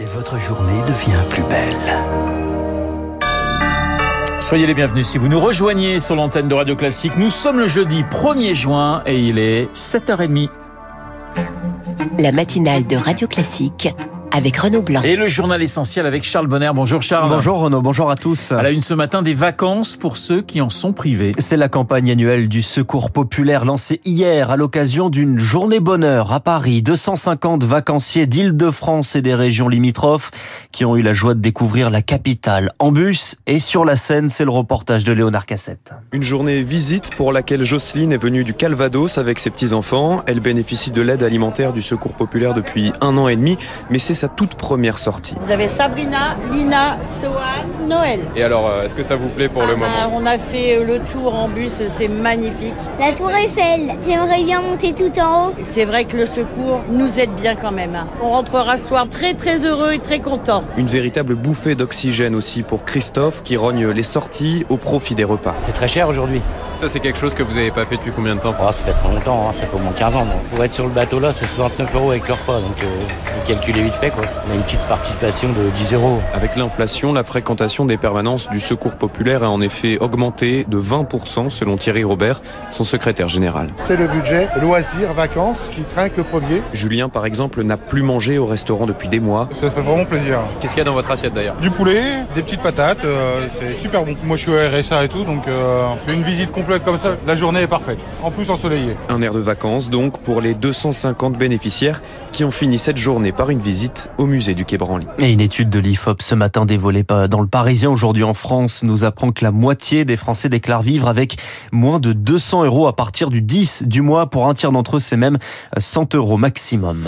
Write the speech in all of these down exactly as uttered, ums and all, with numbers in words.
Et votre journée devient plus belle. Soyez les bienvenus si vous nous rejoignez sur l'antenne de Radio Classique. Nous sommes le jeudi premier juin et il est sept heures trente. La matinale de Radio Classique avec Renaud Blanc. Et le journal essentiel avec Charles Bonner. Bonjour Charles. Bonjour Renaud, bonjour à tous. À la une ce matin, des vacances pour ceux qui en sont privés. C'est la campagne annuelle du Secours populaire lancée hier à l'occasion d'une journée bonheur à Paris. deux cent cinquante vacanciers d'Île-de-France et des régions limitrophes qui ont eu la joie de découvrir la capitale en bus et sur la Seine. C'est le reportage de Léonard Cassette. Une journée visite pour laquelle Jocelyne est venue du Calvados avec ses petits-enfants. Elle bénéficie de l'aide alimentaire du Secours populaire depuis un an et demi, mais c'est sa toute première sortie. Vous avez Sabrina, Lina, Soane, Noël. Et alors, est-ce que ça vous plaît pour ah le moment? On a fait le tour en bus, c'est magnifique. La Tour Eiffel, j'aimerais bien monter tout en haut. C'est vrai que le Secours nous aide bien quand même. On rentrera ce soir très très heureux et très content. Une véritable bouffée d'oxygène aussi pour Christophe qui rogne les sorties au profit des repas. C'est très cher aujourd'hui. Ça, c'est quelque chose que vous n'avez pas fait depuis combien de temps? Oh, ça fait très longtemps, hein, ça fait au moins quinze ans. Donc. Pour être sur le bateau là, c'est soixante-neuf euros avec le repas, donc euh, vous calculez vite fait. On a une petite participation de dix euros. Avec l'inflation, la fréquentation des permanences du Secours populaire a en effet augmenté de vingt pour cent selon Thierry Robert, son secrétaire général. C'est le budget loisirs, vacances qui trinque le premier. Julien, par exemple, n'a plus mangé au restaurant depuis des mois. Ça fait vraiment plaisir. Qu'est-ce qu'il y a dans votre assiette d'ailleurs? Du poulet, des petites patates, euh, c'est super bon. Moi je suis au R S A et tout, donc euh, une visite complète comme ça, la journée est parfaite. En plus ensoleillée. Un air de vacances donc pour les deux cent cinquante bénéficiaires qui ont fini cette journée par une visite au musée du Quai Branly. Et une étude de l'I F O P ce matin dévoilée dans le Parisien aujourd'hui en France nous apprend que la moitié des Français déclarent vivre avec moins de deux cents euros à partir du dix du mois. Pour un tiers d'entre eux, c'est même cent euros maximum.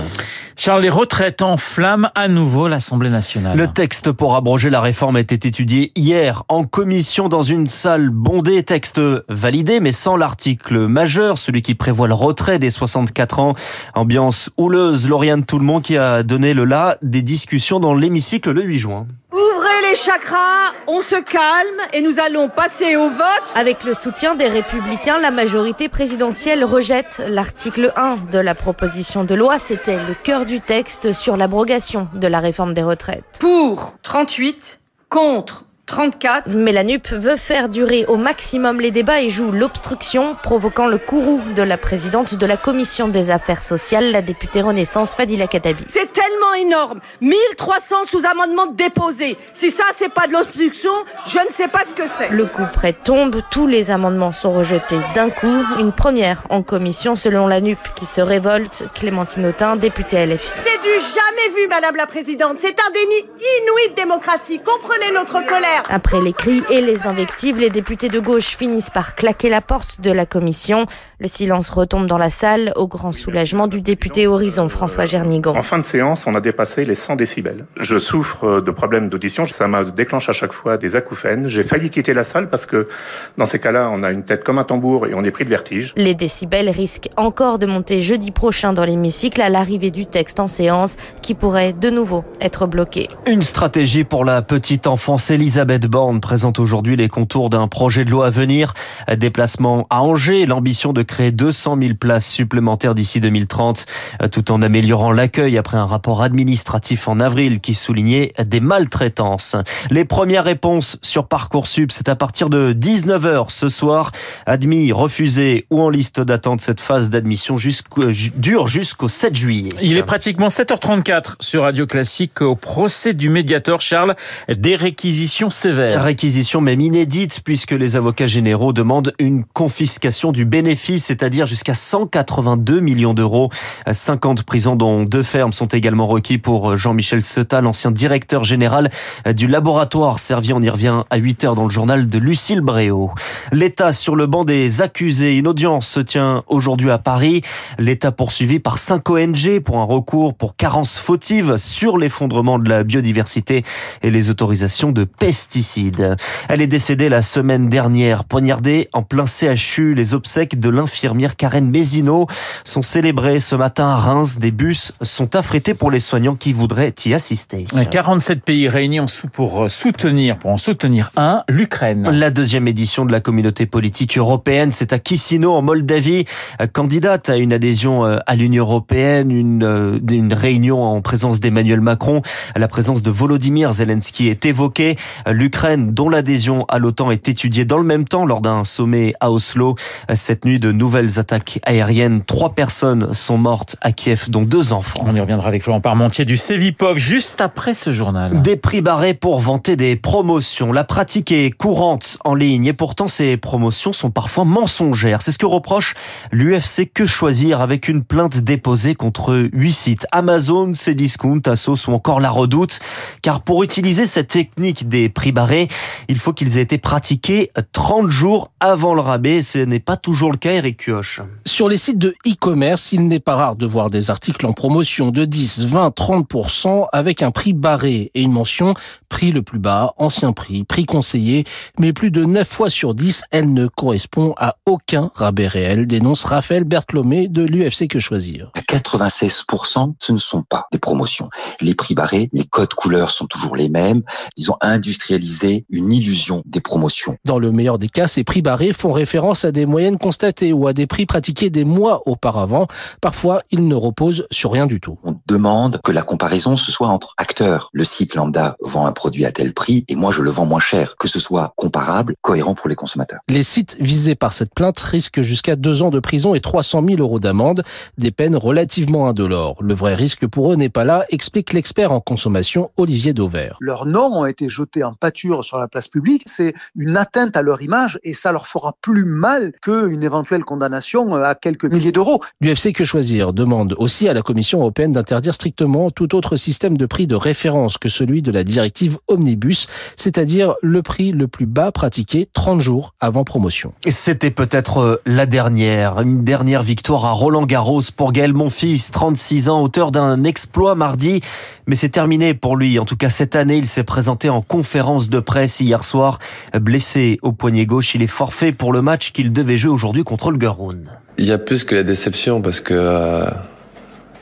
Charles, les retraites enflamment à nouveau l'Assemblée nationale. Le texte pour abroger la réforme a été étudié hier en commission dans une salle bondée. Texte validé mais sans l'article majeur, celui qui prévoit le retrait des soixante-quatre ans. Ambiance houleuse. Lauriane Toulmon qui a donné le la des discussions dans l'hémicycle le huit juin. Ouvrez les chakras, on se calme et nous allons passer au vote. Avec le soutien des Républicains, la majorité présidentielle rejette l'article un de la proposition de loi. C'était le cœur du texte sur l'abrogation de la réforme des retraites. Pour trente-huit, contre trente-quatre. Mais la N U P veut faire durer au maximum les débats et joue l'obstruction, provoquant le courroux de la présidente de la commission des affaires sociales, la députée Renaissance Fadila Khatabi. C'est tellement énorme, mille trois cents sous-amendements déposés. Si ça, c'est pas de l'obstruction, je ne sais pas ce que c'est. Le coup près tombe, tous les amendements sont rejetés d'un coup. Une première en commission, selon la N U P, qui se révolte. Clémentine Autain, députée L F I. C'est du jamais vu, Madame la Présidente. C'est un déni inouï de démocratie. Comprenez notre colère. Après les cris et les invectives, les députés de gauche finissent par claquer la porte de la commission. Le silence retombe dans la salle, au grand soulagement du député Horizon, François Gernigan. En fin de séance, on a dépassé les cent décibels. Je souffre de problèmes d'audition, ça me déclenche à chaque fois des acouphènes. J'ai failli quitter la salle parce que dans ces cas-là, on a une tête comme un tambour et on est pris de vertige. Les décibels risquent encore de monter jeudi prochain dans l'hémicycle à l'arrivée du texte en séance qui pourrait de nouveau être bloqué. Une stratégie pour la petite enfance. Elisabeth Borne présente aujourd'hui les contours d'un projet de loi à venir. Déplacement à Angers, l'ambition de créer deux cent mille places supplémentaires d'ici deux mille trente, tout en améliorant l'accueil après un rapport administratif en avril qui soulignait des maltraitances. Les premières réponses sur Parcoursup, c'est à partir de dix-neuf heures ce soir. Admis, refusés ou en liste d'attente, cette phase d'admission jusqu'au, dure jusqu'au sept juillet. Il est pratiquement sept heures trente-quatre sur Radio Classique. Au procès du Médiator, Charles, des réquisitions sévère. Réquisition même inédite puisque les avocats généraux demandent une confiscation du bénéfice, c'est-à-dire jusqu'à cent quatre-vingt-deux millions d'euros. cinquante prisons dont deux fermes sont également requis pour Jean-Michel Seta, l'ancien directeur général du laboratoire Servier. On y revient à huit heures dans le journal de Lucille Bréau. L'État sur le banc des accusés. Une audience se tient aujourd'hui à Paris. L'État poursuivi par cinq O N G pour un recours pour carence fautive sur l'effondrement de la biodiversité et les autorisations de pesticides. pesticides. Elle est décédée la semaine dernière, poignardée en plein C H U. Les obsèques de l'infirmière Karen Mesino sont célébrées ce matin à Reims. Des bus sont affrétés pour les soignants qui voudraient y assister. quarante-sept pays réunis pour soutenir, pour en soutenir un, l'Ukraine. La deuxième édition de la communauté politique européenne, c'est à Kissino, en Moldavie, candidate à une adhésion à l'Union européenne, une, une réunion en présence d'Emmanuel Macron. La présence de Volodymyr Zelensky est évoquée. L'Ukraine, dont l'adhésion à l'OTAN est étudiée dans le même temps lors d'un sommet à Oslo. Cette nuit, de nouvelles attaques aériennes. Trois personnes sont mortes à Kiev, dont deux enfants. On y reviendra avec Florent Parmentier du Sevipov, juste après ce journal. Des prix barrés pour vanter des promotions. La pratique est courante en ligne et pourtant ces promotions sont parfois mensongères. C'est ce que reproche l'U F C Que Choisir avec une plainte déposée contre huit sites. Amazon, Cdiscount, Asos ou encore La Redoute. Car pour utiliser cette technique des prix barrés, il faut qu'ils aient été pratiqués trente jours avant le rabais. Ce n'est pas toujours le cas, Eric Kioch. Sur les sites de e-commerce, il n'est pas rare de voir des articles en promotion de dix, vingt, trente pour cent avec un prix barré et une mention « prix le plus bas »,« ancien prix »,« prix conseillé », mais plus de neuf fois sur dix, elle ne correspond à aucun rabais réel, dénonce Raphaël Bertholomé de l'U F C Que Choisir. À quatre-vingt-seize pour cent, ce ne sont pas des promotions. Les prix barrés, les codes couleurs sont toujours les mêmes. Ils ont industrialisé une illusion des promotions. Dans le meilleur des cas, ces prix barrés font référence à des moyennes constatées ou à des prix pratiqués des mois auparavant. Parfois, ils ne reposent sur rien du tout. On demande que la comparaison ce soit entre acteurs. Le site lambda vend un produit à tel prix et moi je le vends moins cher, que ce soit comparable, cohérent pour les consommateurs. Les sites visés par cette plainte risquent jusqu'à deux ans de prison et trois cent mille euros d'amende, des peines relativement indolores. Le vrai risque pour eux n'est pas là, explique l'expert en consommation Olivier Dauvert. Leurs noms ont été jetés en pâture sur la place publique, c'est une atteinte à leur image et ça leur fera plus mal qu'une éventuelle condamnation à quelques milliers d'euros. L'U F C Que Choisir demande aussi à la Commission européenne d'interdire strictement tout autre système de prix de référence que celui de la directive Omnibus, c'est-à-dire le prix le plus bas pratiqué trente jours avant promotion. C'était peut-être la dernière, une dernière victoire à Roland-Garros pour Gaël Monfils, trente-six ans, auteur d'un exploit mardi, mais c'est terminé pour lui. En tout cas, cette année, il s'est présenté en conférence de presse hier soir. Blessé au poignet gauche, il est forfait pour le match qu'il devait jouer aujourd'hui contre le Garonne. Il y a plus que la déception parce que euh,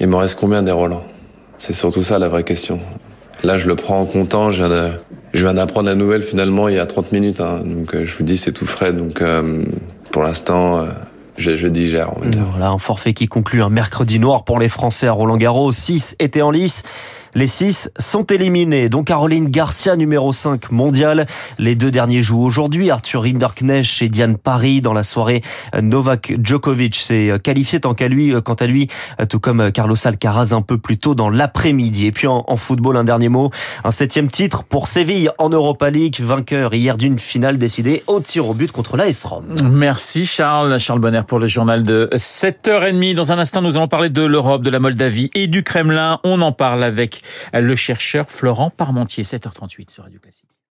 il m'en reste combien des Roland ? C'est surtout ça la vraie question. Là, je le prends en comptant. Je viens, de, je viens d'apprendre la nouvelle finalement il y a trente minutes. Hein. Donc, euh, je vous dis, c'est tout frais. Donc, euh, pour l'instant, euh, je, je digère. On va dire. Voilà, un forfait qui conclut un mercredi noir pour les Français à Roland-Garros. Six étaient en lice. Les six sont éliminés, dont Caroline Garcia, numéro cinq mondiale. Les deux derniers jouent aujourd'hui. Arthur Hinderknecht et Diane Paris. Dans la soirée, Novak Djokovic s'est qualifié tant qu'à lui, quant à lui, tout comme Carlos Alcaraz un peu plus tôt dans l'après-midi. Et puis en, en football, un dernier mot, un septième titre pour Séville en Europa League, vainqueur hier d'une finale décidée au tir au but contre l'A S Rome. Merci Charles, Charles Bonner pour le journal de sept heures trente. Dans un instant, nous allons parler de l'Europe, de la Moldavie et du Kremlin. On en parle avec le chercheur Florent Parmentier, sept heures trente-huit sur Radio Classique.